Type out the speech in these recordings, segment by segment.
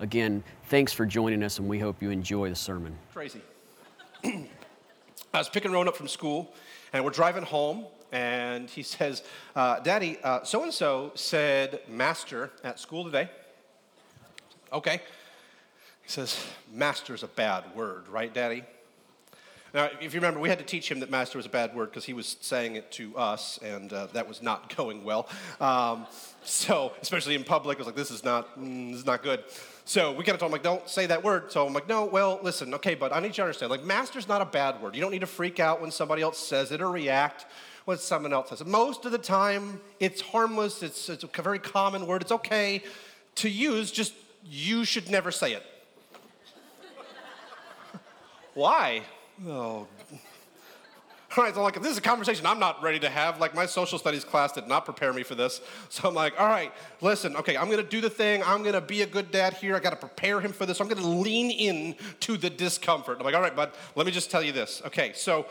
Again, thanks for joining us, and we hope you enjoy the sermon. Crazy. I was picking Rowan up from school, and we're driving home, and he says, Daddy, so-and-so said master at school today. Okay. He says, master's a bad word, right, Daddy? Now, if you remember, we had to teach him that master was a bad word because he was saying it to us, and that was not going well. So, especially in public, I was like, this is not good. So we kind of told him, like, don't say that word. So I'm like, no, well, listen, okay, but I need you to understand, like, master's not a bad word. You don't need to freak out when somebody else says it or react when someone else says it. Most of the time, it's harmless. It's a very common word. It's okay to use, just you should never say it. Why? Oh, all right, so I'm like, this is a conversation I'm not ready to have. Like, my social studies class did not prepare me for this. So I'm like, all right, listen, okay, I'm going to do the thing. I'm going to be a good dad here. I got to prepare him for this. So I'm going to lean in to the discomfort. I'm like, all right, bud, let me just tell you this. Okay, so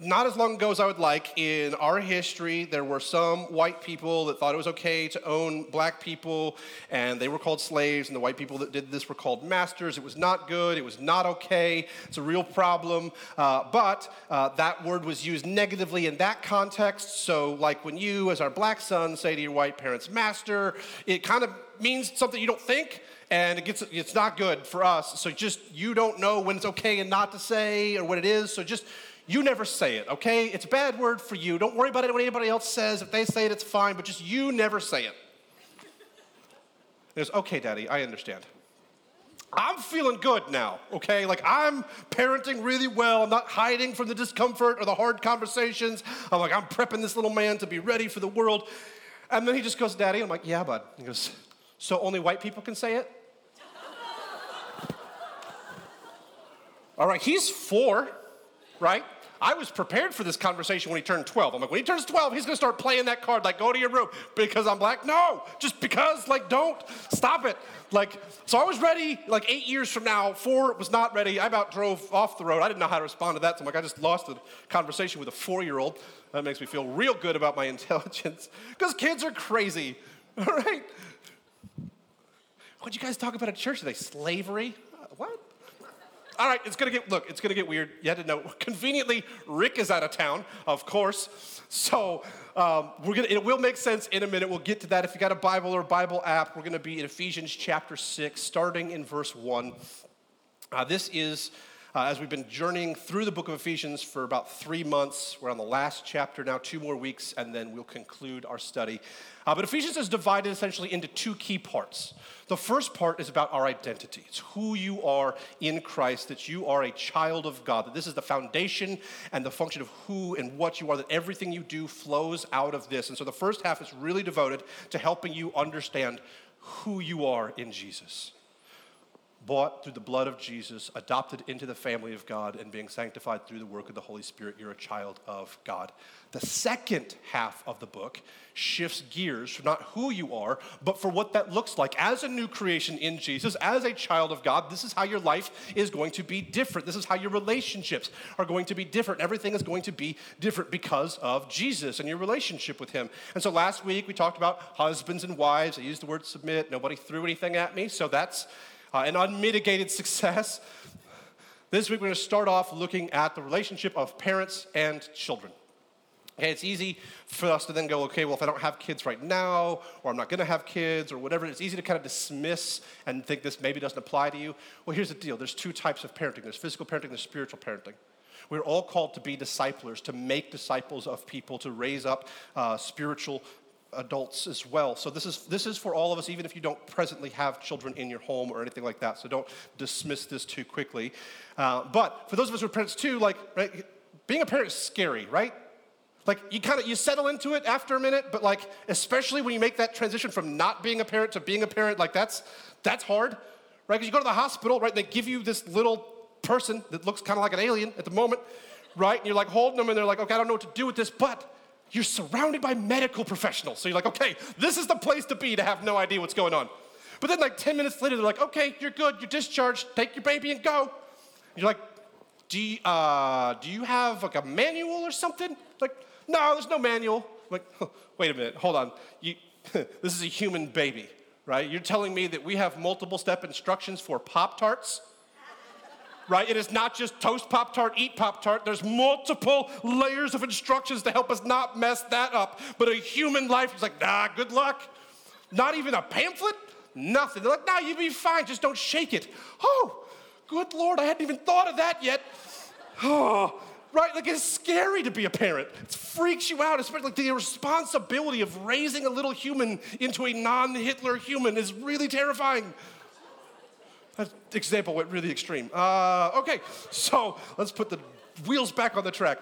not as long ago as I would like, in our history, there were some white people that thought it was okay to own black people, and they were called slaves, and the white people that did this were called masters. It was not good. It was not okay. It's a real problem. But that word was used negatively in that context. So, like, when you, as our black son, say to your white parents, master, it kind of means something you don't think. And it's not good for us. So just, you don't know when it's okay and not to say, or what it is. So just, you never say it, okay? It's a bad word for you. Don't worry about it when anybody else says. If they say it, it's fine, but just you never say it. It's okay, Daddy, I understand. I'm feeling good now, okay? Like, I'm parenting really well. I'm not hiding from the discomfort or the hard conversations. I'm like, I'm prepping this little man to be ready for the world. And then he just goes, Daddy. I'm like, yeah, bud. He goes, so only white people can say it? All right, he's 4, right? I was prepared for this conversation when he turned 12. I'm like, when he turns 12, he's going to start playing that card, like, go to your room, because I'm black. No, just because, like, don't. Stop it. Like, so I was ready, like, 8 years from now. 4 was not ready. I about drove off the road. I didn't know how to respond to that, so I'm like, I just lost the conversation with a 4-year-old. That makes me feel real good about my intelligence, because kids are crazy, all right? What'd you guys talk about at church today? Slavery? What? All right, it's going to get weird. You had to know. Conveniently, Rick is out of town, of course. So it will make sense in a minute. We'll get to that. If you got a Bible or a Bible app, we're going to be in Ephesians chapter 6, starting in verse 1. This is, as we've been journeying through the book of Ephesians for about 3 months. We're on the last chapter now, 2 more weeks, and then we'll conclude our study. But Ephesians is divided essentially into 2 key parts. The first part is about our identity. It's who you are in Christ, that you are a child of God, that this is the foundation and the function of who and what you are, that everything you do flows out of this. And so the first half is really devoted to helping you understand who you are in Jesus. Bought through the blood of Jesus, adopted into the family of God, and being sanctified through the work of the Holy Spirit, you're a child of God. The second half of the book shifts gears from not who you are, but for what that looks like. As a new creation in Jesus, as a child of God, this is how your life is going to be different. This is how your relationships are going to be different. Everything is going to be different because of Jesus and your relationship with Him. And so last week, we talked about husbands and wives. I used the word submit. Nobody threw anything at me, so that's an unmitigated success. This week, we're going to start off looking at the relationship of parents and children. Okay, it's easy for us to then go, okay, well, if I don't have kids right now, or I'm not going to have kids, or whatever, it's easy to kind of dismiss and think this maybe doesn't apply to you. Well, here's the deal. There's 2 types of parenting. There's physical parenting, there's spiritual parenting. We're all called to be disciplers, to make disciples of people, to raise up spiritual adults as well. So this is for all of us, even if you don't presently have children in your home or anything like that. So don't dismiss this too quickly. But for those of us who are parents too, like, right, being a parent is scary, right? Like, you settle into it after a minute, but, like, especially when you make that transition from not being a parent to being a parent, like, that's hard, right? Because you go to the hospital, right? They give you this little person that looks kind of like an alien at the moment, right? And you're like holding them and they're like, okay, I don't know what to do with this, but you're surrounded by medical professionals. So you're like, okay, this is the place to be to have no idea what's going on. But then like 10 minutes later, they're like, okay, you're good, you're discharged, take your baby and go. And you're like, do you have like a manual or something? Like, no, there's no manual. I'm like, oh, wait a minute, hold on. This is a human baby, right? You're telling me that we have multiple step instructions for Pop-Tarts, right? It is not just toast Pop-Tart, eat Pop-Tart. There's multiple layers of instructions to help us not mess that up. But a human life is like, nah, good luck. Not even a pamphlet, nothing. They're like, nah, you'll be fine, just don't shake it. Oh, good Lord, I hadn't even thought of that yet. Oh, right, like it's scary to be a parent. It freaks you out, especially like the responsibility of raising a little human into a non-Hitler human is really terrifying. That example went really extreme. Okay, so let's put the wheels back on the track.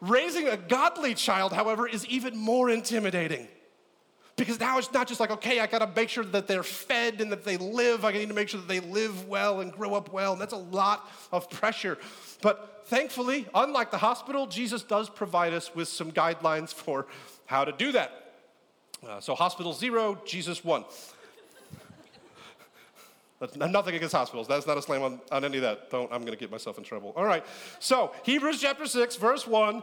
Raising a godly child, however, is even more intimidating. Because now it's not just like, okay, I gotta make sure that they're fed and that they live. I need to make sure that they live well and grow up well. And that's a lot of pressure. But thankfully, unlike the hospital, Jesus does provide us with some guidelines for how to do that. So hospital 0, Jesus 1. Nothing against hospitals. That's not a slam on any of that. I'm gonna get myself in trouble. All right, so Hebrews chapter 6, verse 1.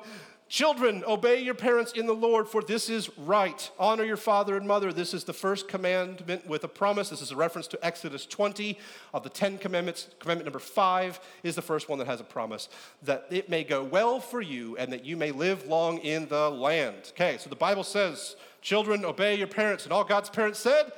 Children, obey your parents in the Lord, for this is right. Honor your father and mother. This is the first commandment with a promise. This is a reference to Exodus 20 of the 10 commandments. Commandment number 5 is the first one that has a promise, that it may go well for you and that you may live long in the land. Okay, so the Bible says, children, obey your parents. And all God's parents said,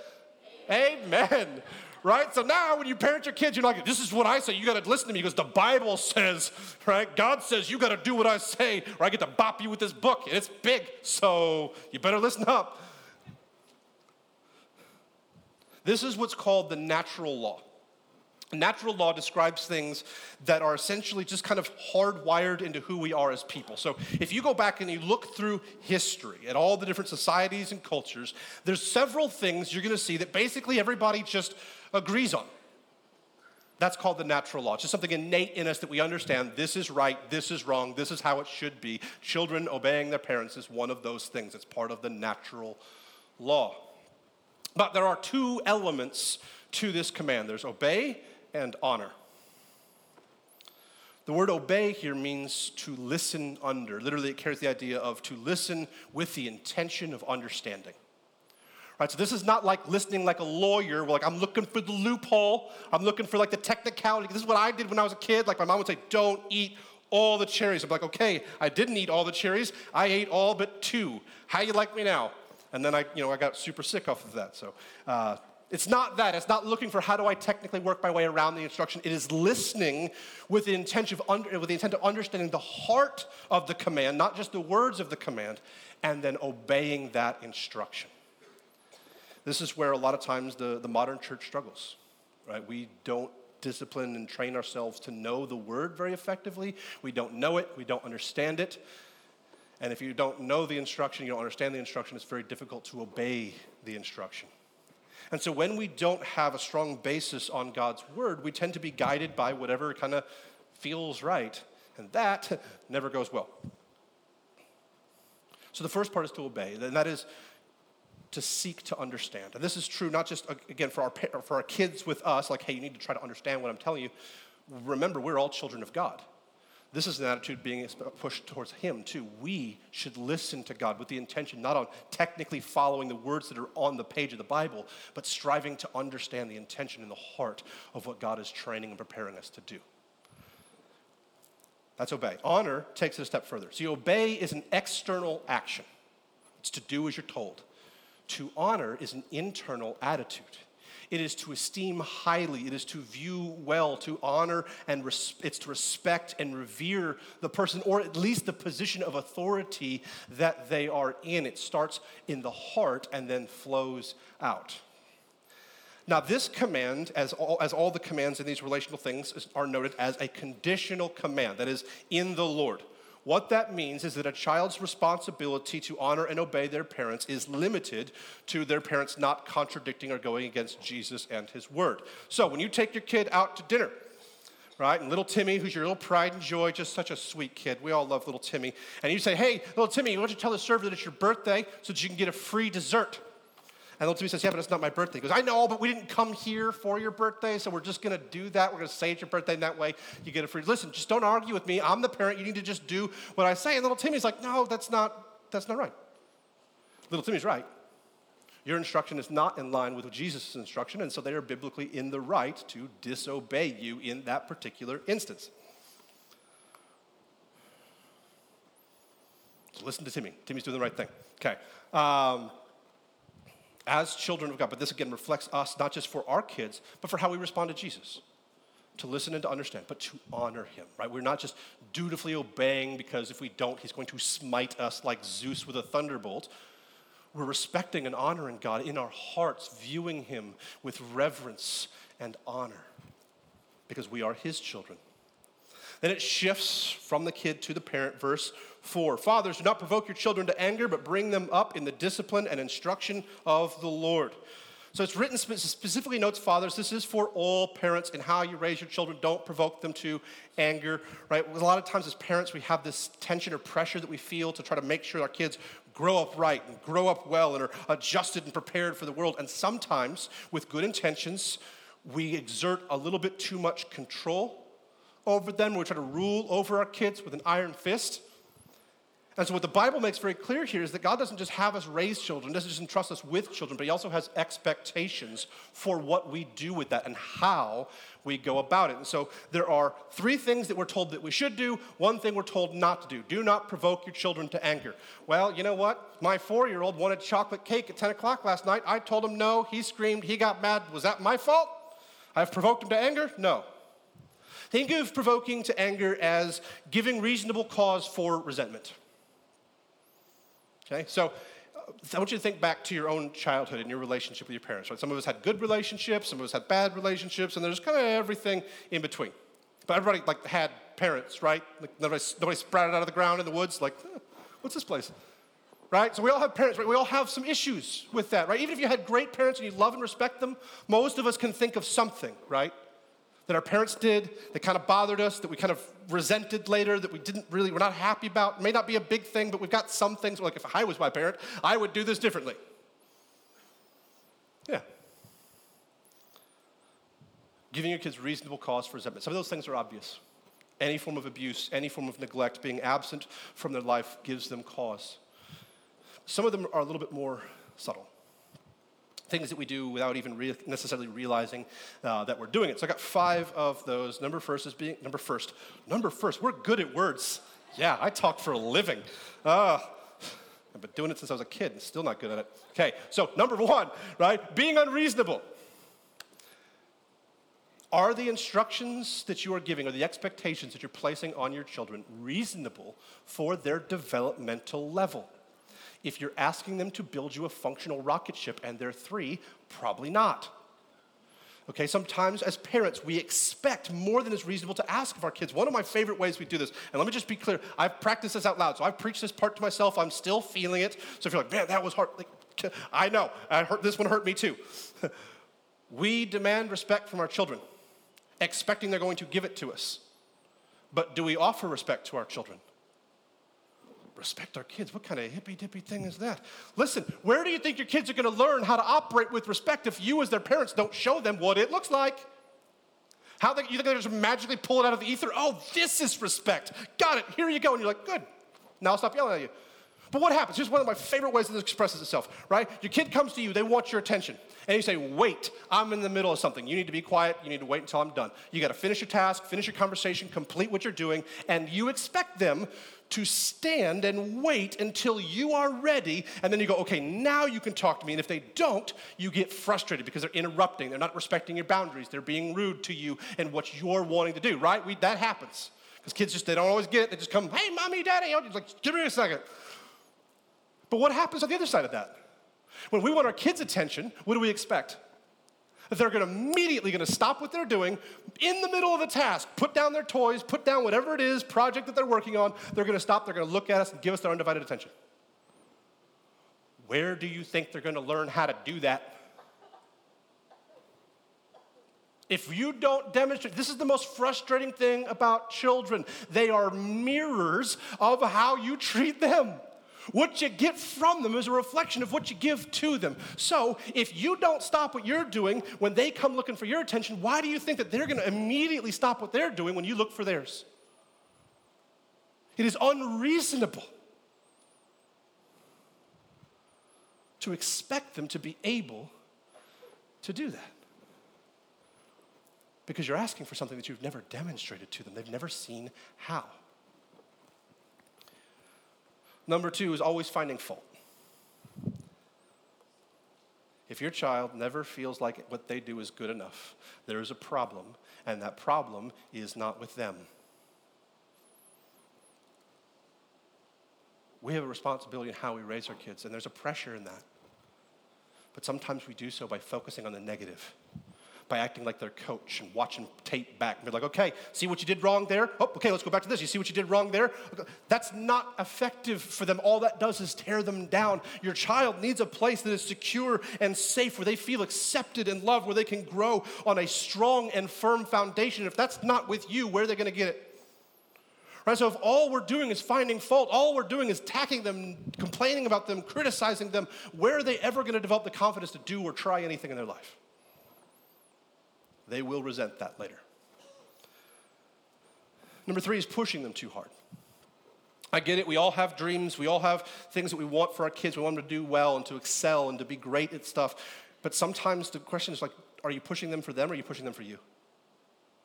amen. Amen. Right? So now when you parent your kids, you're like, this is what I say. You got to listen to me because the Bible says, right? God says you got to do what I say or I get to bop you with this book. And it's big, so you better listen up. This is what's called the natural law. Natural law describes things that are essentially just kind of hardwired into who we are as people. So if you go back and you look through history at all the different societies and cultures, there's several things you're going to see that basically everybody just agrees on. That's called the natural law. It's just something innate in us that we understand this is right, this is wrong, this is how it should be. Children obeying their parents is one of those things. It's part of the natural law. But there are two elements to this command. There's obey and honor. The word obey here means to listen under. Literally, it carries the idea of to listen with the intention of understanding. All right, so this is not like listening like a lawyer. We're like, I'm looking for the loophole. I'm looking for like the technicality. This is what I did when I was a kid. Like my mom would say, don't eat all the cherries. I'm like, okay, I didn't eat all the cherries. I ate all but 2. How you like me now? And then I got super sick off of that. So it's not that. It's not looking for how do I technically work my way around the instruction. It is listening with the intent of understanding the heart of the command, not just the words of the command, and then obeying that instruction. This is where a lot of times the modern church struggles, right? We don't discipline and train ourselves to know the word very effectively. We don't know it. We don't understand it. And if you don't know the instruction, you don't understand the instruction, it's very difficult to obey the instruction. And so when we don't have a strong basis on God's word, we tend to be guided by whatever kind of feels right. And that never goes well. So the first part is to obey, and that is to seek to understand. And this is true not just, again, for our kids with us, like, hey, you need to try to understand what I'm telling you. Remember, we're all children of God. This is an attitude being pushed towards him, too. We should listen to God with the intention not on technically following the words that are on the page of the Bible, but striving to understand the intention in the heart of what God is training and preparing us to do. That's obey. Honor takes it a step further. See, obey is an external action. It's to do as you're told. To honor is an internal attitude. It is to esteem highly. It is to view well, to honor, and it's to respect and revere the person, or at least the position of authority that they are in. It starts in the heart and then flows out. Now, this command, as all the commands in these relational things, are noted as a conditional command, that is, in the Lord. What that means is that a child's responsibility to honor and obey their parents is limited to their parents not contradicting or going against Jesus and his word. So when you take your kid out to dinner, right? And little Timmy, who's your little pride and joy, just such a sweet kid. We all love little Timmy. And you say, hey, little Timmy, why don't you tell the server that it's your birthday so that you can get a free dessert? And little Timmy says, yeah, but it's not my birthday. He goes, I know, but we didn't come here for your birthday, so we're just going to do that. We're going to say it's your birthday, and that way you get a free. Listen, just don't argue with me. I'm the parent. You need to just do what I say. And little Timmy's like, no, that's not right. Little Timmy's right. Your instruction is not in line with Jesus' instruction, and so they are biblically in the right to disobey you in that particular instance. So listen to Timmy. Timmy's doing the right thing. Okay. As children of God, but this again reflects us not just for our kids, but for how we respond to Jesus, to listen and to understand, but to honor him, right? We're not just dutifully obeying because if we don't, he's going to smite us like Zeus with a thunderbolt. We're respecting and honoring God in our hearts, viewing him with reverence and honor because we are his children. Then it shifts from the kid to the parent, verse 4. Fathers, do not provoke your children to anger, but bring them up in the discipline and instruction of the Lord. So it's written specifically notes, fathers, this is for all parents and how you raise your children. Don't provoke them to anger, right? A lot of times as parents, we have this tension or pressure that we feel to try to make sure our kids grow up right and grow up well and are adjusted and prepared for the world. And sometimes, with good intentions, we exert a little bit too much control over them. We try to rule over our kids with an iron fist. And so what the Bible makes very clear here is that God doesn't just have us raise children, doesn't just entrust us with children, but he also has expectations for what we do with that and how we go about it. And so there are three things that we're told that we should do, one thing we're told not to do. Do not provoke your children to anger. Well, you know what? My 4-year-old wanted chocolate cake at 10 o'clock last night. I told him no. He screamed. He got mad. Was that my fault? I've provoked him to anger? No. Think of provoking to anger as giving reasonable cause for resentment. Okay, so I want you to think back to your own childhood and your relationship with your parents, right? Some of us had good relationships, some of us had bad relationships, and there's kind of everything in between. But everybody, like, had parents, right? Like, nobody sprouted out of the ground in the woods, like, oh, what's this place? Right? So we all have parents, right? We all have some issues with that, right? Even if you had great parents and you love and respect them, most of us can think of something, right, that our parents did, that kind of bothered us, that we kind of resented later, that we're not happy about. It may not be a big thing, but we've got some things, like if I was my parent, I would do this differently. Yeah. Giving your kids reasonable cause for resentment. Some of those things are obvious. Any form of abuse, any form of neglect, being absent from their life gives them cause. Some of them are a little bit more subtle. Things that we do without even necessarily realizing that we're doing it. So I got 5 of those. Number first, we're good at words. Yeah, I talk for a living. I've been doing it since I was a kid and still not good at it. Okay, so number 1, right? Being unreasonable. Are the instructions that you are giving or the expectations that you're placing on your children reasonable for their developmental level? If you're asking them to build you a functional rocket ship and they're 3, probably not. Okay, sometimes as parents, we expect more than is reasonable to ask of our kids. One of my favorite ways we do this, and let me just be clear, I've practiced this out loud, so I've preached this part to myself, I'm still feeling it. So if you're like, man, that was hard, like, I know, this one hurt me too. We demand respect from our children, expecting they're going to give it to us. But do we offer respect to our children? Respect our kids. What kind of hippy-dippy thing is that? Listen, where do you think your kids are going to learn how to operate with respect if you as their parents don't show them what it looks like? You think they just magically pull it out of the ether? Oh, this is respect. Got it. Here you go. And you're like, good. Now I'll stop yelling at you. But what happens? Here's one of my favorite ways that this expresses itself, right? Your kid comes to you. They want your attention. And you say, wait, I'm in the middle of something. You need to be quiet. You need to wait until I'm done. You got to finish your task, finish your conversation, complete what you're doing, and you expect them to stand and wait until you are ready, and then you go, okay, now you can talk to me. And if they don't, you get frustrated because they're interrupting. They're not respecting your boundaries. They're being rude to you and what you're wanting to do, right? That happens because kids just, they don't always get it. They just come, hey, mommy, daddy, like, give me a second. But what happens on the other side of that? When we want our kids' attention, what do we expect? That they're immediately going to stop what they're doing in the middle of a task, put down their toys, put down whatever it is, project that they're working on. They're going to stop. They're going to look at us and give us their undivided attention. Where do you think they're going to learn how to do that? If you don't demonstrate, this is the most frustrating thing about children. They are mirrors of how you treat them. What you get from them is a reflection of what you give to them. So if you don't stop what you're doing when they come looking for your attention, why do you think that they're going to immediately stop what they're doing when you look for theirs? It is unreasonable to expect them to be able to do that, because you're asking for something that you've never demonstrated to them. They've never seen how. Number two is always finding fault. If your child never feels like what they do is good enough, there is a problem, and that problem is not with them. We have a responsibility in how we raise our kids, and there's a pressure in that. But sometimes we do so by focusing on the negative, by acting like their coach and watching tape back. And be like, okay, see what you did wrong there? Oh, okay, let's go back to this. You see what you did wrong there? That's not effective for them. All that does is tear them down. Your child needs a place that is secure and safe, where they feel accepted and loved, where they can grow on a strong and firm foundation. If that's not with you, where are they going to get it? Right, so if all we're doing is finding fault, all we're doing is attacking them, complaining about them, criticizing them, where are they ever going to develop the confidence to do or try anything in their life? They will resent that later. Number three is pushing them too hard. I get it. We all have dreams. We all have things that we want for our kids. We want them to do well and to excel and to be great at stuff. But sometimes the question is like, are you pushing them for them, or are you pushing them for you?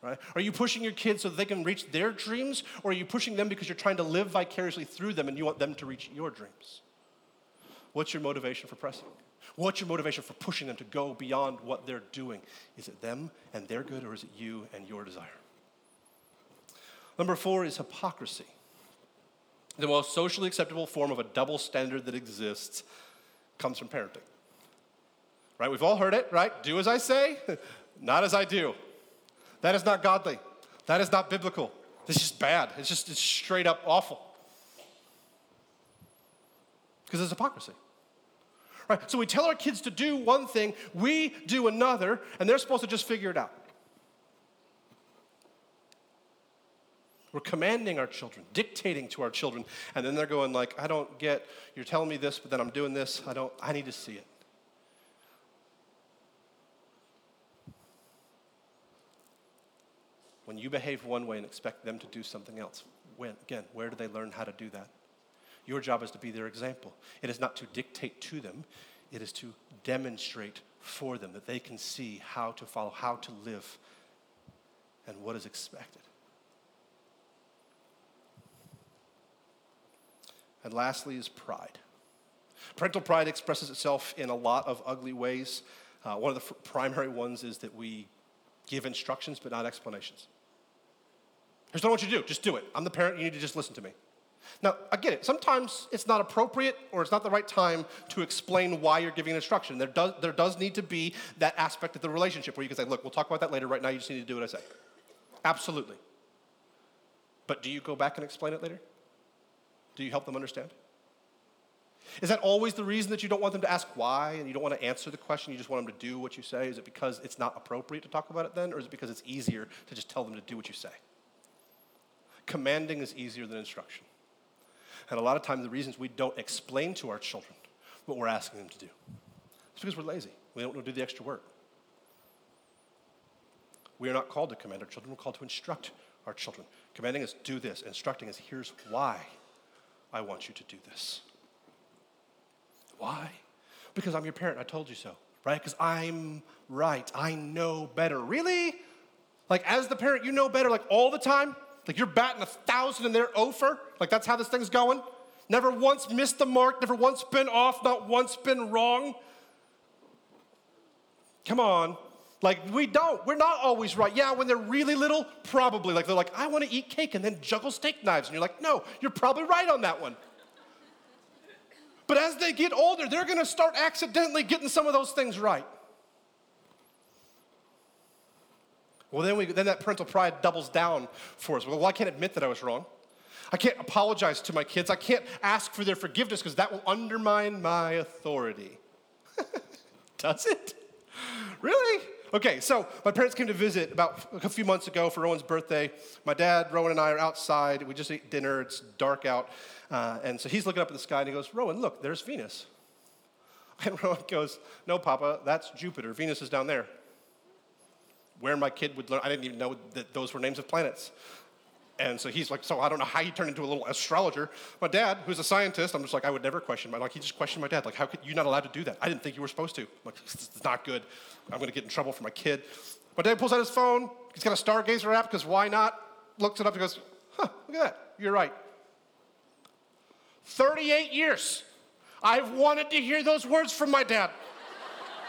Right? Are you pushing your kids so that they can reach their dreams, or are you pushing them because you're trying to live vicariously through them and you want them to reach your dreams? What's your motivation for pressing? What's your motivation for pushing them to go beyond what they're doing? Is it them and their good, or is it you and your desire? Number four is hypocrisy. The most socially acceptable form of a double standard that exists comes from parenting. Right? We've all heard it, right? Do as I say, not as I do. That is not godly. That is not biblical. This is bad. It's straight up awful. Because it's hypocrisy. Right? So we tell our kids to do one thing, we do another, and they're supposed to just figure it out. We're commanding our children, dictating to our children, and then they're going like, I don't get, you're telling me this, but then I'm doing this. I need to see it. When you behave one way and expect them to do something else, where do they learn how to do that? Your job is to be their example. It is not to dictate to them. It is to demonstrate for them that they can see how to follow, how to live, and what is expected. And lastly is pride. Parental pride expresses itself in a lot of ugly ways. One of the primary ones is that we give instructions but not explanations. Here's what I want you to do. Just do it. I'm the parent. You need to just listen to me. Now, I get it. Sometimes it's not appropriate, or it's not the right time to explain why you're giving an instruction. There does need to be that aspect of the relationship where you can say, look, we'll talk about that later. Right now, you just need to do what I say. Absolutely. But do you go back and explain it later? Do you help them understand? Is that always the reason that you don't want them to ask why, and you don't want to answer the question, you just want them to do what you say? Is it because it's not appropriate to talk about it then, or is it because it's easier to just tell them to do what you say? Commanding is easier than instruction. And a lot of times the reasons we don't explain to our children what we're asking them to do is because we're lazy. We don't want to do the extra work. We are not called to command our children. We're called to instruct our children. Commanding is do this. Instructing is here's why I want you to do this. Why? Because I'm your parent. I told you so, right? Because I'm right. I know better. Really? Like as the parent, you know better like all the time? Like you're batting 1,000 and they're 0-fer? Like that's how this thing's going? Never once missed the mark, never once been off, not once been wrong? Come on. Like we're not always right. Yeah, when they're really little, probably. Like they're like, I want to eat cake and then juggle steak knives. And you're like, no, you're probably right on that one. But as they get older, they're going to start accidentally getting some of those things right. Well, then that parental pride doubles down for us. Well, I can't admit that I was wrong. I can't apologize to my kids. I can't ask for their forgiveness because that will undermine my authority. Does it? Really? Okay, so my parents came to visit about a few months ago for Rowan's birthday. My dad, Rowan, and I are outside. We just ate dinner. It's dark out. And so he's looking up at the sky, and he goes, "Rowan, look, there's Venus." And Rowan goes, "No, Papa, that's Jupiter. Venus is down there." Where my kid would learn, I didn't even know that those were names of planets. And so he's like, so I don't know how you turned into a little astrologer. My dad, who's a scientist, I'm just like, I would never question my, like, he just questioned my dad. Like, how could you not allowed to do that? I didn't think you were supposed to. I'm like, this is not good. I'm going to get in trouble for my kid. My dad pulls out his phone. He's got a Stargazer app, because why not? Looks it up and goes, huh, look at that. You're right. 38 years. I've wanted to hear those words from my dad.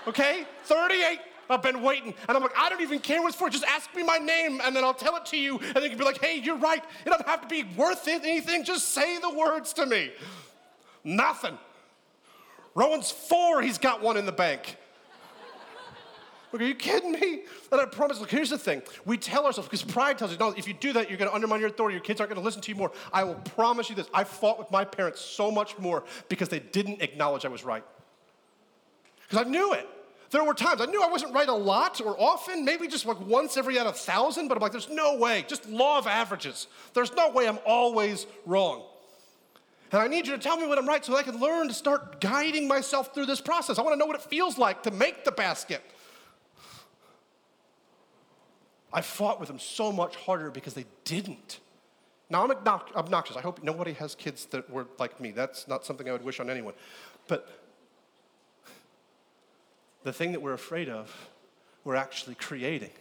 Okay? 38. I've been waiting. And I'm like, I don't even care what it's for. Just ask me my name, and then I'll tell it to you. And then you can be like, hey, you're right. It doesn't have to be worth it, anything. Just say the words to me. Nothing. Rowan's 4. He's got one in the bank. Look, are you kidding me? And I promise, look, here's the thing. We tell ourselves, because pride tells us, no, if you do that, you're going to undermine your authority. Your kids aren't going to listen to you more. I will promise you this. I fought with my parents so much more because they didn't acknowledge I was right. Because I knew it. There were times I knew I wasn't right a lot or often, maybe just like once every out of 1,000, but I'm like, there's no way, just law of averages. There's no way I'm always wrong. And I need you to tell me when I'm right so that I can learn to start guiding myself through this process. I want to know what it feels like to make the basket. I fought with them so much harder because they didn't. Now, I'm obnoxious. I hope nobody has kids that were like me. That's not something I would wish on anyone. But the thing that we're afraid of, we're actually creating.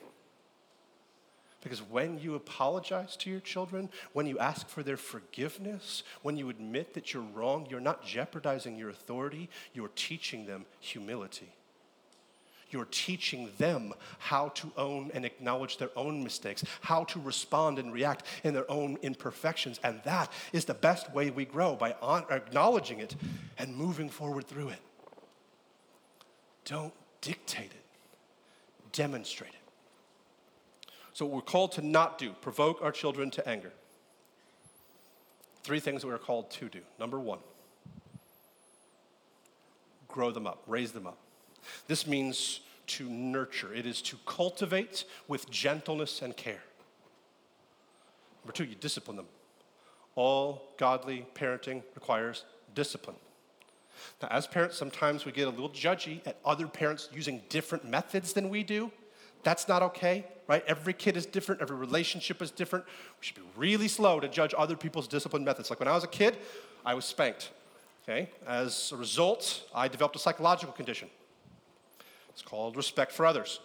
Because when you apologize to your children, when you ask for their forgiveness, when you admit that you're wrong, you're not jeopardizing your authority, you're teaching them humility. You're teaching them how to own and acknowledge their own mistakes, how to respond and react in their own imperfections. And that is the best way we grow, by acknowledging it and moving forward through it. Don't dictate it. Demonstrate it. So what we're called to not do, provoke our children to anger. 3 things that we're called to do. Number 1, grow them up, raise them up. This means to nurture. It is to cultivate with gentleness and care. Number 2, you discipline them. All godly parenting requires discipline. Now, as parents, sometimes we get a little judgy at other parents using different methods than we do. That's not okay, right? Every kid is different. Every relationship is different. We should be really slow to judge other people's discipline methods. Like when I was a kid, I was spanked, okay? As a result, I developed a psychological condition. It's called respect for others.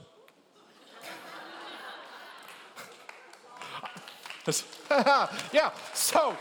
Yeah, so...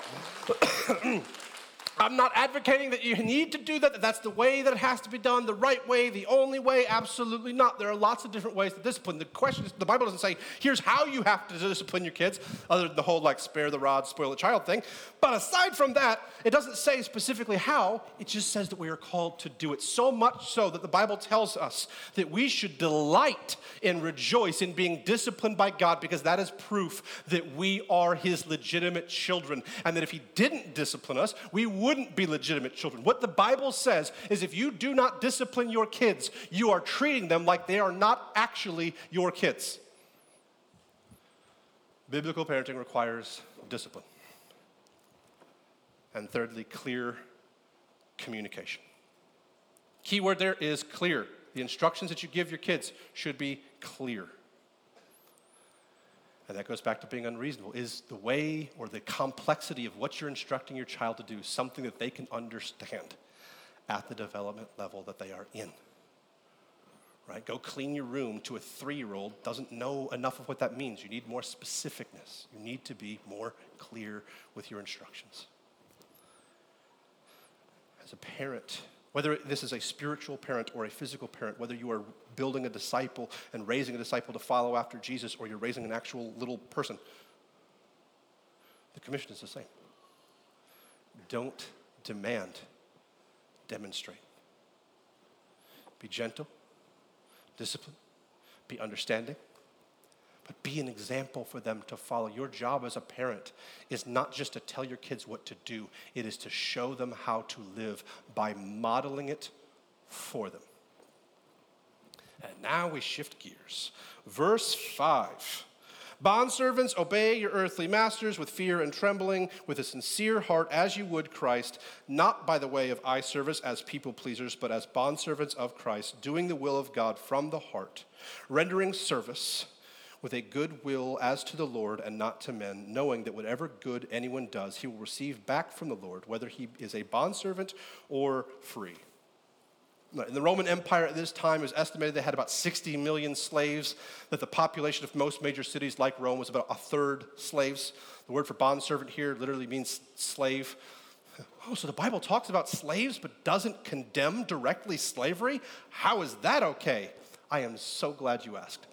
I'm not advocating that you need to do that, that that's the way that it has to be done, the right way, the only way, absolutely not. There are lots of different ways to discipline. The question is, the Bible doesn't say, here's how you have to discipline your kids, other than the whole, like, spare the rod, spoil the child thing. But aside from that, it doesn't say specifically how, it just says that we are called to do it. So much so that the Bible tells us that we should delight and rejoice in being disciplined by God, because that is proof that we are His legitimate children, and that if He didn't discipline us, we wouldn't be legitimate children. What the Bible says is if you do not discipline your kids, you are treating them like they are not actually your kids. Biblical parenting requires discipline. And thirdly, clear communication. Key word there is clear. The instructions that you give your kids should be clear. And that goes back to being unreasonable. Is the way or the complexity of what you're instructing your child to do something that they can understand at the development level that they are in? Right? Go clean your room to a 3-year-old doesn't know enough of what that means. You need more specificness. You need to be more clear with your instructions. As a parent, whether this is a spiritual parent or a physical parent, whether you are building a disciple and raising a disciple to follow after Jesus, or you're raising an actual little person, the commission is the same. Don't demand, demonstrate. Be gentle, disciplined, be understanding, but be an example for them to follow. Your job as a parent is not just to tell your kids what to do. It is to show them how to live by modeling it for them. And now we shift gears. Verse 5. Bondservants, obey your earthly masters with fear and trembling, with a sincere heart as you would Christ, not by the way of eye service as people pleasers, but as bondservants of Christ, doing the will of God from the heart, rendering service with a good will as to the Lord and not to men, knowing that whatever good anyone does, he will receive back from the Lord, whether he is a bondservant or free. In the Roman Empire at this time, it was estimated they had about 60 million slaves, that the population of most major cities like Rome was about a third slaves. The word for bondservant here literally means slave. Oh, so the Bible talks about slaves but doesn't condemn directly slavery? How is that okay? I am so glad you asked.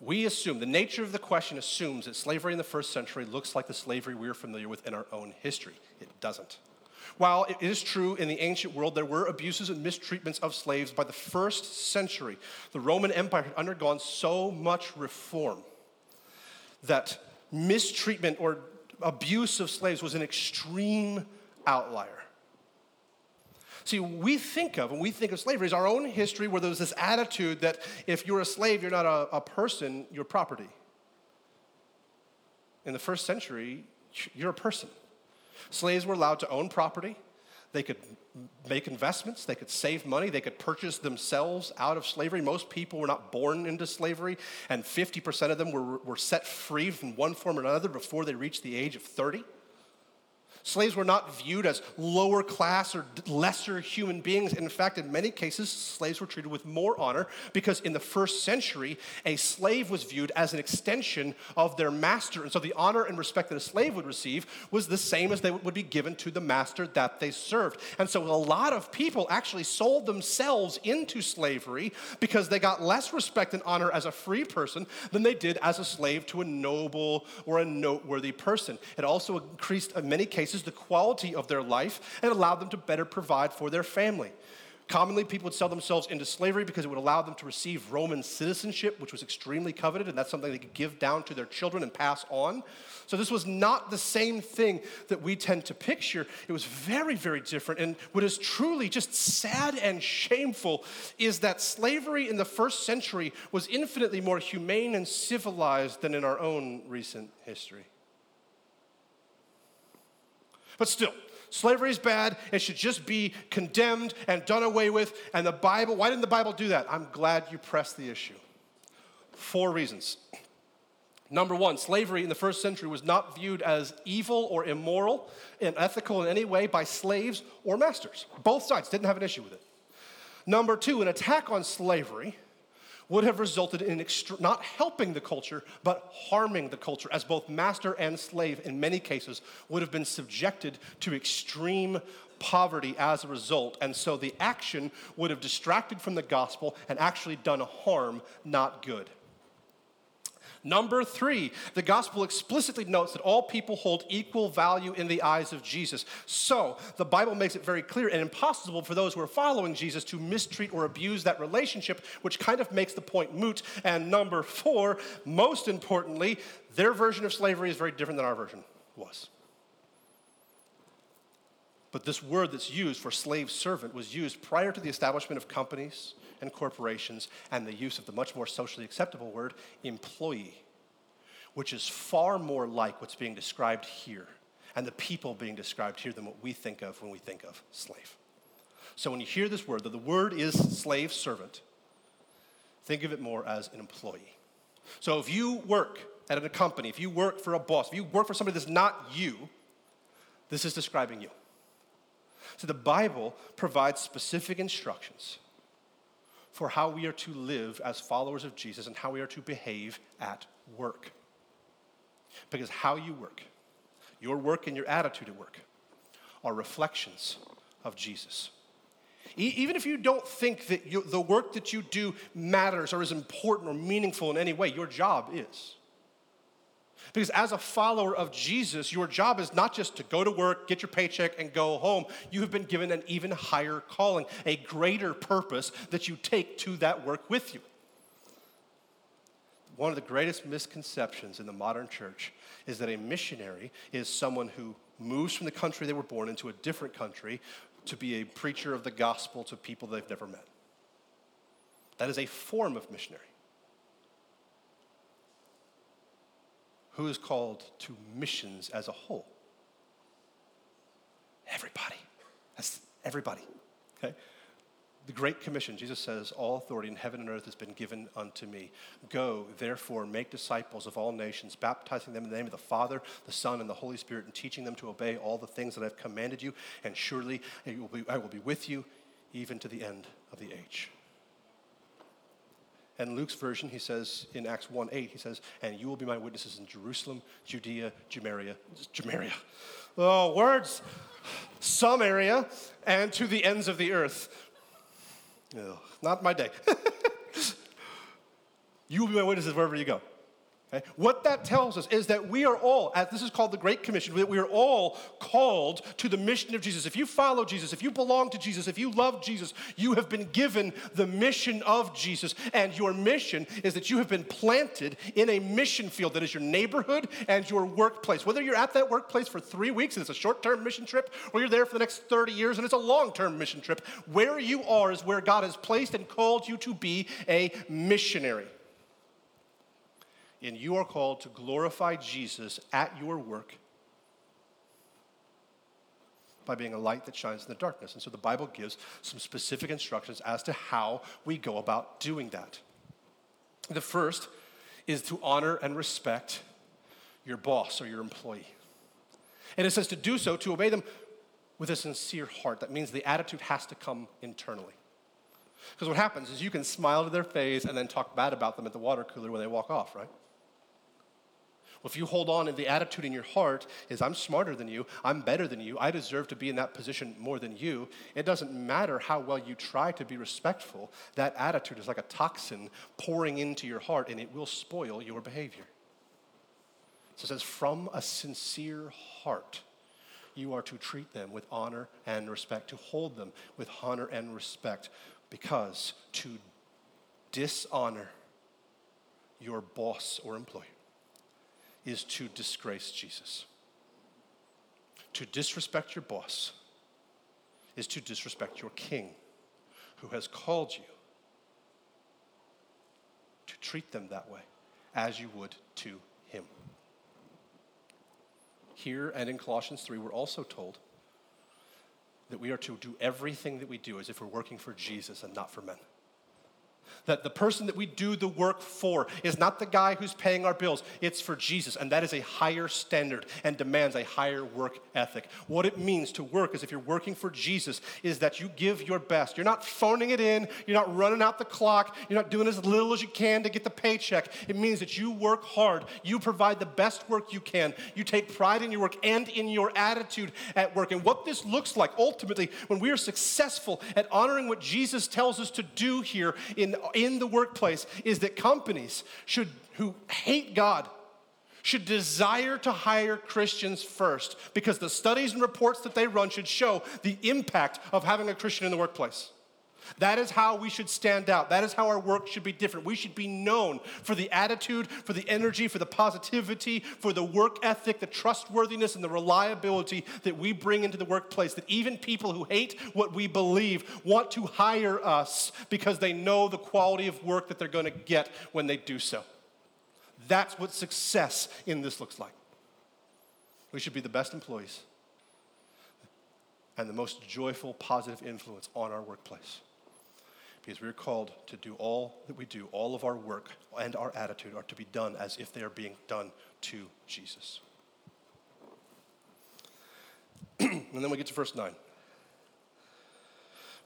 We assume, the nature of the question assumes that slavery in the first century looks like the slavery we're familiar with in our own history. It doesn't. While it is true in the ancient world there were abuses and mistreatments of slaves, by the first century, the Roman Empire had undergone so much reform that mistreatment or abuse of slaves was an extreme outlier. See, when we think of slavery, is our own history where there was this attitude that if you're a slave, you're not a person, you're property. In the first century, you're a person. Slaves were allowed to own property. They could make investments. They could save money. They could purchase themselves out of slavery. Most people were not born into slavery, and 50% of them were set free from one form or another before they reached the age of 30. Slaves were not viewed as lower class or lesser human beings. In fact, in many cases, slaves were treated with more honor because in the first century, a slave was viewed as an extension of their master. And so the honor and respect that a slave would receive was the same as they would be given to the master that they served. And so a lot of people actually sold themselves into slavery because they got less respect and honor as a free person than they did as a slave to a noble or a noteworthy person. It also increased, in many cases, the quality of their life and allowed them to better provide for their family. Commonly, people would sell themselves into slavery because it would allow them to receive Roman citizenship, which was extremely coveted, and that's something they could give down to their children and pass on. So this was not the same thing that we tend to picture. It was very, very different, and what is truly just sad and shameful is that slavery in the first century was infinitely more humane and civilized than in our own recent history. But still, slavery is bad. It should just be condemned and done away with. And the Bible, why didn't the Bible do that? I'm glad you pressed the issue. 4 reasons. Number 1, slavery in the first century was not viewed as evil or immoral and unethical in any way by slaves or masters. Both sides didn't have an issue with it. Number 2, an attack on slavery would have resulted in not helping the culture, but harming the culture, as both master and slave, in many cases, would have been subjected to extreme poverty as a result. And so the action would have distracted from the gospel and actually done harm, not good. Number 3, the gospel explicitly notes that all people hold equal value in the eyes of Jesus. So the Bible makes it very clear and impossible for those who are following Jesus to mistreat or abuse that relationship, which kind of makes the point moot. And number 4, most importantly, their version of slavery is very different than our version was. But this word that's used for slave servant was used prior to the establishment of companies and corporations and the use of the much more socially acceptable word employee, which is far more like what's being described here and the people being described here than what we think of when we think of slave. So when you hear this word, though the word is slave servant, think of it more as an employee. So if you work at a company, if you work for a boss, if you work for somebody that's not you, this is describing you. So the Bible provides specific instructions for how we are to live as followers of Jesus and how we are to behave at work. Because how you work, your work and your attitude at work, are reflections of Jesus. Even if you don't think that the work that you do matters or is important or meaningful in any way, your job is. Because as a follower of Jesus, your job is not just to go to work, get your paycheck, and go home. You have been given an even higher calling, a greater purpose that you take to that work with you. One of the greatest misconceptions in the modern church is that a missionary is someone who moves from the country they were born into a different country to be a preacher of the gospel to people they've never met. That is a form of missionary. Who is called to missions as a whole? Everybody. That's everybody. Okay? The Great Commission, Jesus says, all authority in heaven and earth has been given unto me. Go, therefore, make disciples of all nations, baptizing them in the name of the Father, the Son, and the Holy Spirit, and teaching them to obey all the things that I've commanded you, and surely I will be with you even to the end of the age. And Luke's version, he says, in Acts 1:8, he says, and you will be my witnesses in Jerusalem, Judea, Samaria. Oh, words! Some area, and to the ends of the earth. Ugh, not my day. You will be my witnesses wherever you go. Okay? What that tells us is that we are all, as this is called the Great Commission, that we are all called to the mission of Jesus. If you follow Jesus, if you belong to Jesus, if you love Jesus, you have been given the mission of Jesus. And your mission is that you have been planted in a mission field that is your neighborhood and your workplace. Whether you're at that workplace for 3 weeks and it's a short-term mission trip, or you're there for the next 30 years and it's a long-term mission trip, where you are is where God has placed and called you to be a missionary. And you are called to glorify Jesus at your work by being a light that shines in the darkness. And so the Bible gives some specific instructions as to how we go about doing that. The first is to honor and respect your boss or your employee. And it says to do so, to obey them with a sincere heart. That means the attitude has to come internally. Because what happens is you can smile to their face and then talk bad about them at the water cooler when they walk off, right? Well, if you hold on and the attitude in your heart is, I'm smarter than you, I'm better than you, I deserve to be in that position more than you, it doesn't matter how well you try to be respectful, that attitude is like a toxin pouring into your heart and it will spoil your behavior. So it says, from a sincere heart, you are to treat them with honor and respect, to hold them with honor and respect. Because to dishonor your boss or employer is to disgrace Jesus. To disrespect your boss is to disrespect your King who has called you to treat them that way as you would to him. Here and in Colossians 3, we're also told that we are to do everything that we do as if we're working for Jesus and not for men. That the person that we do the work for is not the guy who's paying our bills, it's for Jesus, and that is a higher standard and demands a higher work ethic. What it means to work as if you're working for Jesus is that you give your best. You're not phoning it in, you're not running out the clock, you're not doing as little as you can to get the paycheck. It means that you work hard, you provide the best work you can, you take pride in your work and in your attitude at work. And what this looks like ultimately when we are successful at honoring what Jesus tells us to do here in the workplace is that companies who hate God should desire to hire Christians first, because the studies and reports that they run should show the impact of having a Christian in the workplace. That is how we should stand out. That is how our work should be different. We should be known for the attitude, for the energy, for the positivity, for the work ethic, the trustworthiness, and the reliability that we bring into the workplace, that even people who hate what we believe want to hire us because they know the quality of work that they're going to get when they do so. That's what success in this looks like. We should be the best employees and the most joyful, positive influence on our workplace. Because we are called to do all that we do, all of our work and our attitude are to be done as if they are being done to Jesus. And then we get to verse 9.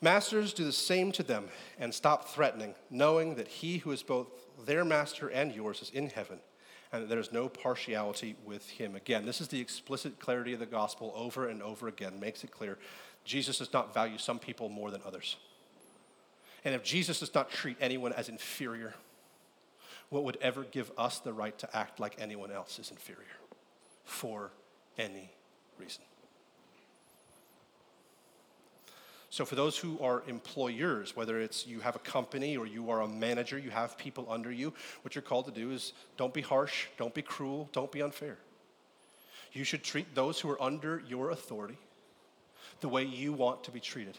Masters, do the same to them and stop threatening, knowing that he who is both their master and yours is in heaven, and that there is no partiality with him. Again, this is the explicit clarity of the gospel over and over again, makes it clear Jesus does not value some people more than others. And if Jesus does not treat anyone as inferior, what would ever give us the right to act like anyone else is inferior for any reason? So for those who are employers, whether it's you have a company or you are a manager, you have people under you, what you're called to do is don't be harsh, don't be cruel, don't be unfair. You should treat those who are under your authority the way you want to be treated.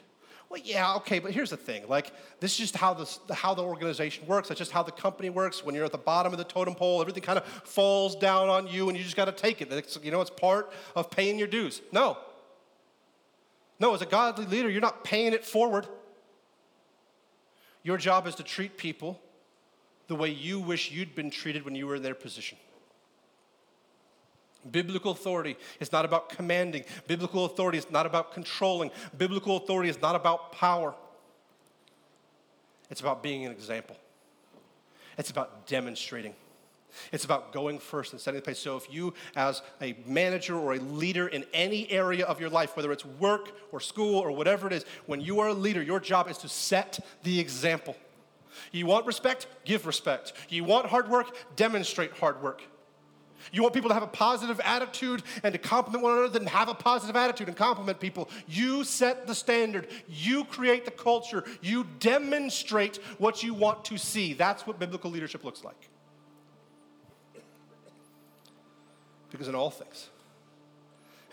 well, yeah, okay, but here's the thing. Like, this is just how the organization works. That's just how the company works. When you're at the bottom of the totem pole, everything kind of falls down on you, and you just got to take it. It's, you know, it's part of paying your dues. No. No, as a godly leader, you're not paying it forward. Your job is to treat people the way you wish you'd been treated when you were in their position. Biblical authority is not about commanding. Biblical authority is not about controlling. Biblical authority is not about power. It's about being an example. It's about demonstrating. It's about going first and setting the pace. So if you, as a manager or a leader in any area of your life, whether it's work or school or whatever it is, when you are a leader, your job is to set the example. You want respect? Give respect. You want hard work? Demonstrate hard work. You want people to have a positive attitude and to compliment one another, then have a positive attitude and compliment people. You set the standard. You create the culture. You demonstrate what you want to see. That's what biblical leadership looks like. Because in all things,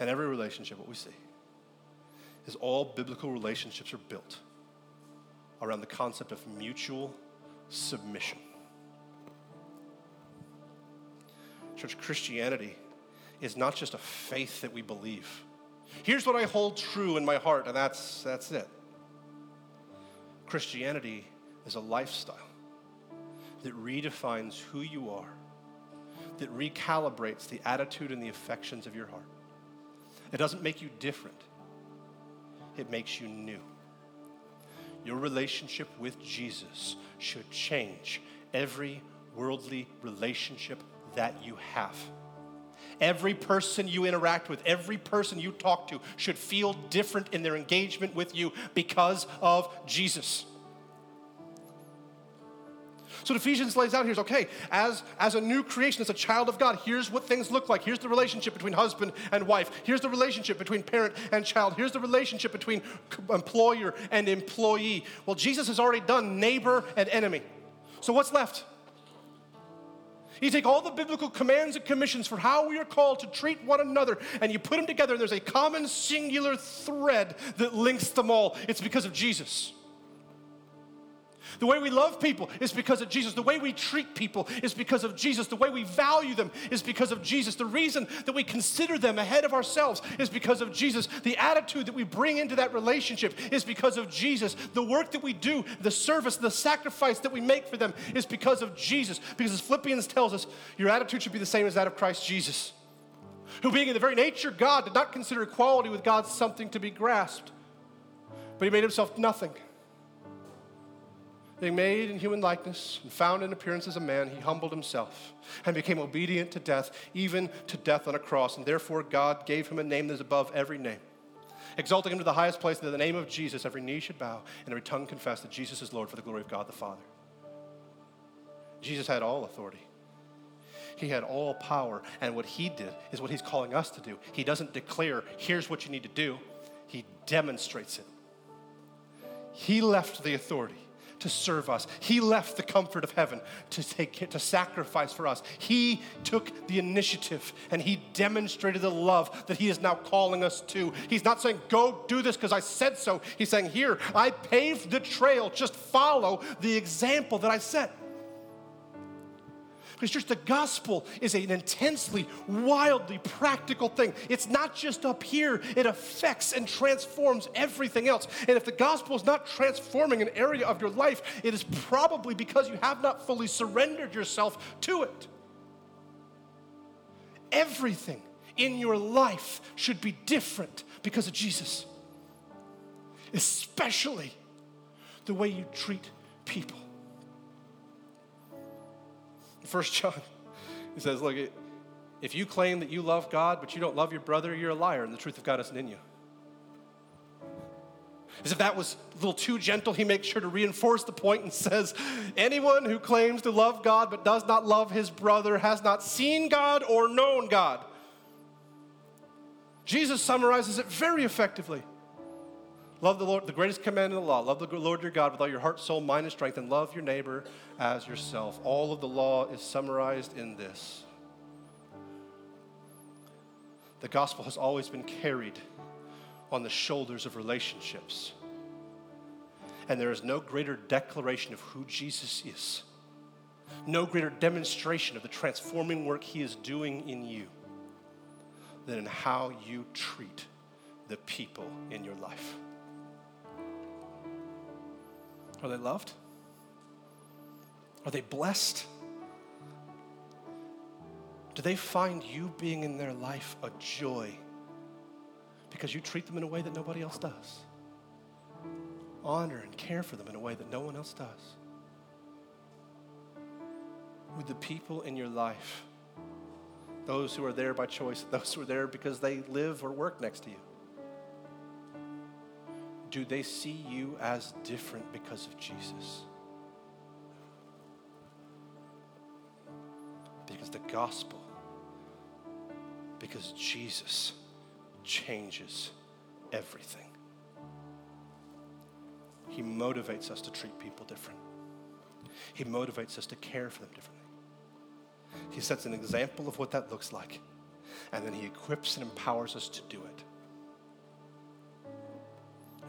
in every relationship, what we see is all biblical relationships are built around the concept of mutual submission. Church, Christianity is not just a faith that we believe. Here's what I hold true in my heart, and that's it. Christianity is a lifestyle that redefines who you are, that recalibrates the attitude and the affections of your heart. It doesn't make you different. It makes you new. Your relationship with Jesus should change every worldly relationship that you have. Every person you interact with, every person you talk to should feel different in their engagement with you because of Jesus. So what Ephesians lays out here is, okay, as a new creation, as a child of God, here's what things look like. Here's the relationship between husband and wife. Here's the relationship between parent and child. Here's the relationship between employer and employee. Well, Jesus has already done neighbor and enemy. So what's left? You take all the biblical commands and commissions for how we are called to treat one another, and you put them together, and there's a common singular thread that links them all. It's because of Jesus. The way we love people is because of Jesus. The way we treat people is because of Jesus. The way we value them is because of Jesus. The reason that we consider them ahead of ourselves is because of Jesus. The attitude that we bring into that relationship is because of Jesus. The work that we do, the service, the sacrifice that we make for them is because of Jesus. Because as Philippians tells us, your attitude should be the same as that of Christ Jesus, who being in the very nature God did not consider equality with God something to be grasped, but he made himself nothing. Being made in human likeness and found in appearance as a man, he humbled himself and became obedient to death, even to death on a cross. And therefore God gave him a name that is above every name, exalting him to the highest place, and in the name of Jesus every knee should bow and every tongue confess that Jesus is Lord, for the glory of God the Father. Jesus had all authority. He had all power. And what he did is what he's calling us to do. He doesn't declare, here's what you need to do. He demonstrates it. He left the authority to serve us. He left the comfort of heaven to sacrifice for us. He took the initiative and he demonstrated the love that he is now calling us to. He's not saying, go do this because I said so. He's saying, here, I paved the trail. Just follow the example that I set. Because just the gospel is an intensely, wildly practical thing. It's not just up here. It affects and transforms everything else. And if the gospel is not transforming an area of your life, it is probably because you have not fully surrendered yourself to it. Everything in your life should be different because of Jesus, especially the way you treat people. First John, he says, look, if you claim that you love God, but you don't love your brother, you're a liar, and the truth of God isn't in you. As if that was a little too gentle, he makes sure to reinforce the point and says, anyone who claims to love God but does not love his brother has not seen God or known God. Jesus summarizes it very effectively. Love the Lord, the greatest command in the law. Love the Lord your God with all your heart, soul, mind, and strength, and love your neighbor as yourself. All of the law is summarized in this. The gospel has always been carried on the shoulders of relationships. and there is no greater declaration of who Jesus is, no greater demonstration of the transforming work he is doing in you than in how you treat the people in your life. Are they loved? Are they blessed? Do they find you being in their life a joy because you treat them in a way that nobody else does? Honor and care for them in a way that no one else does? Would the people in your life, those who are there by choice, those who are there because they live or work next to you, do they see you as different because of Jesus? Because the gospel, because Jesus changes everything. He motivates us to treat people different. He motivates us to care for them differently. He sets an example of what that looks like, and then he equips and empowers us to do it.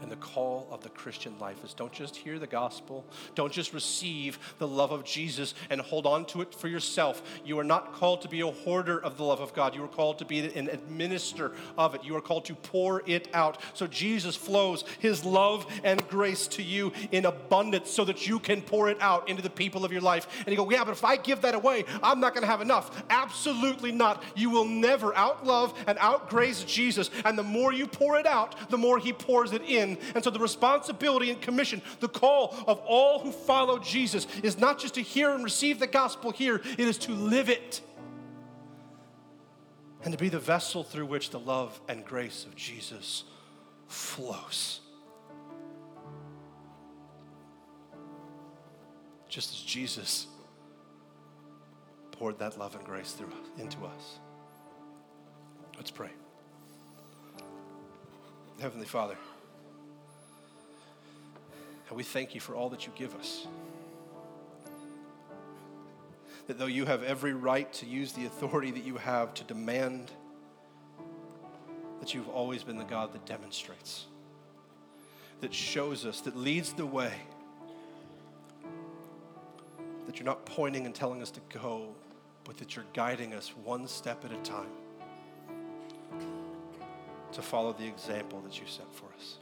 And the call of the Christian life is don't just hear the gospel, don't just receive the love of Jesus and hold on to it for yourself. You are not called to be a hoarder of the love of God. You are called to be an administrator of it. You are called to pour it out. So Jesus flows his love and grace to you in abundance so that you can pour it out into the people of your life. And you go, yeah, but if I give that away, I'm not going to have enough. Absolutely not. You will never outlove and outgrace Jesus. And the more you pour it out, the more he pours it in. And so the responsibility and commission, the call of all who follow Jesus is not just to hear and receive the gospel here, it is to live it and to be the vessel through which the love and grace of Jesus flows. Just as Jesus poured that love and grace through into us. Let's pray. Heavenly Father, we thank you for all that you give us. That though you have every right to use the authority that you have to demand, that you've always been the God that demonstrates, that shows us, that leads the way, that you're not pointing and telling us to go, but that you're guiding us one step at a time to follow the example that you set for us.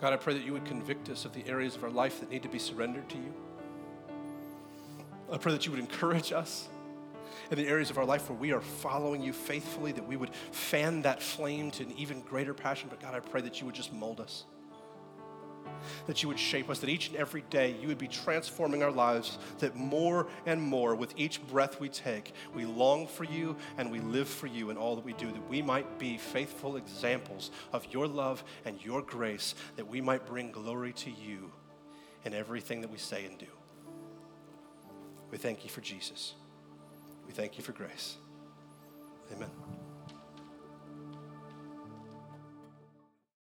God, I pray that you would convict us of the areas of our life that need to be surrendered to you. I pray that you would encourage us in the areas of our life where we are following you faithfully, that we would fan that flame to an even greater passion. But God, I pray that you would just mold us, that you would shape us, that each and every day you would be transforming our lives, that more and more with each breath we take, we long for you and we live for you in all that we do, that we might be faithful examples of your love and your grace, that we might bring glory to you in everything that we say and do. We thank you for Jesus. We thank you for grace. Amen.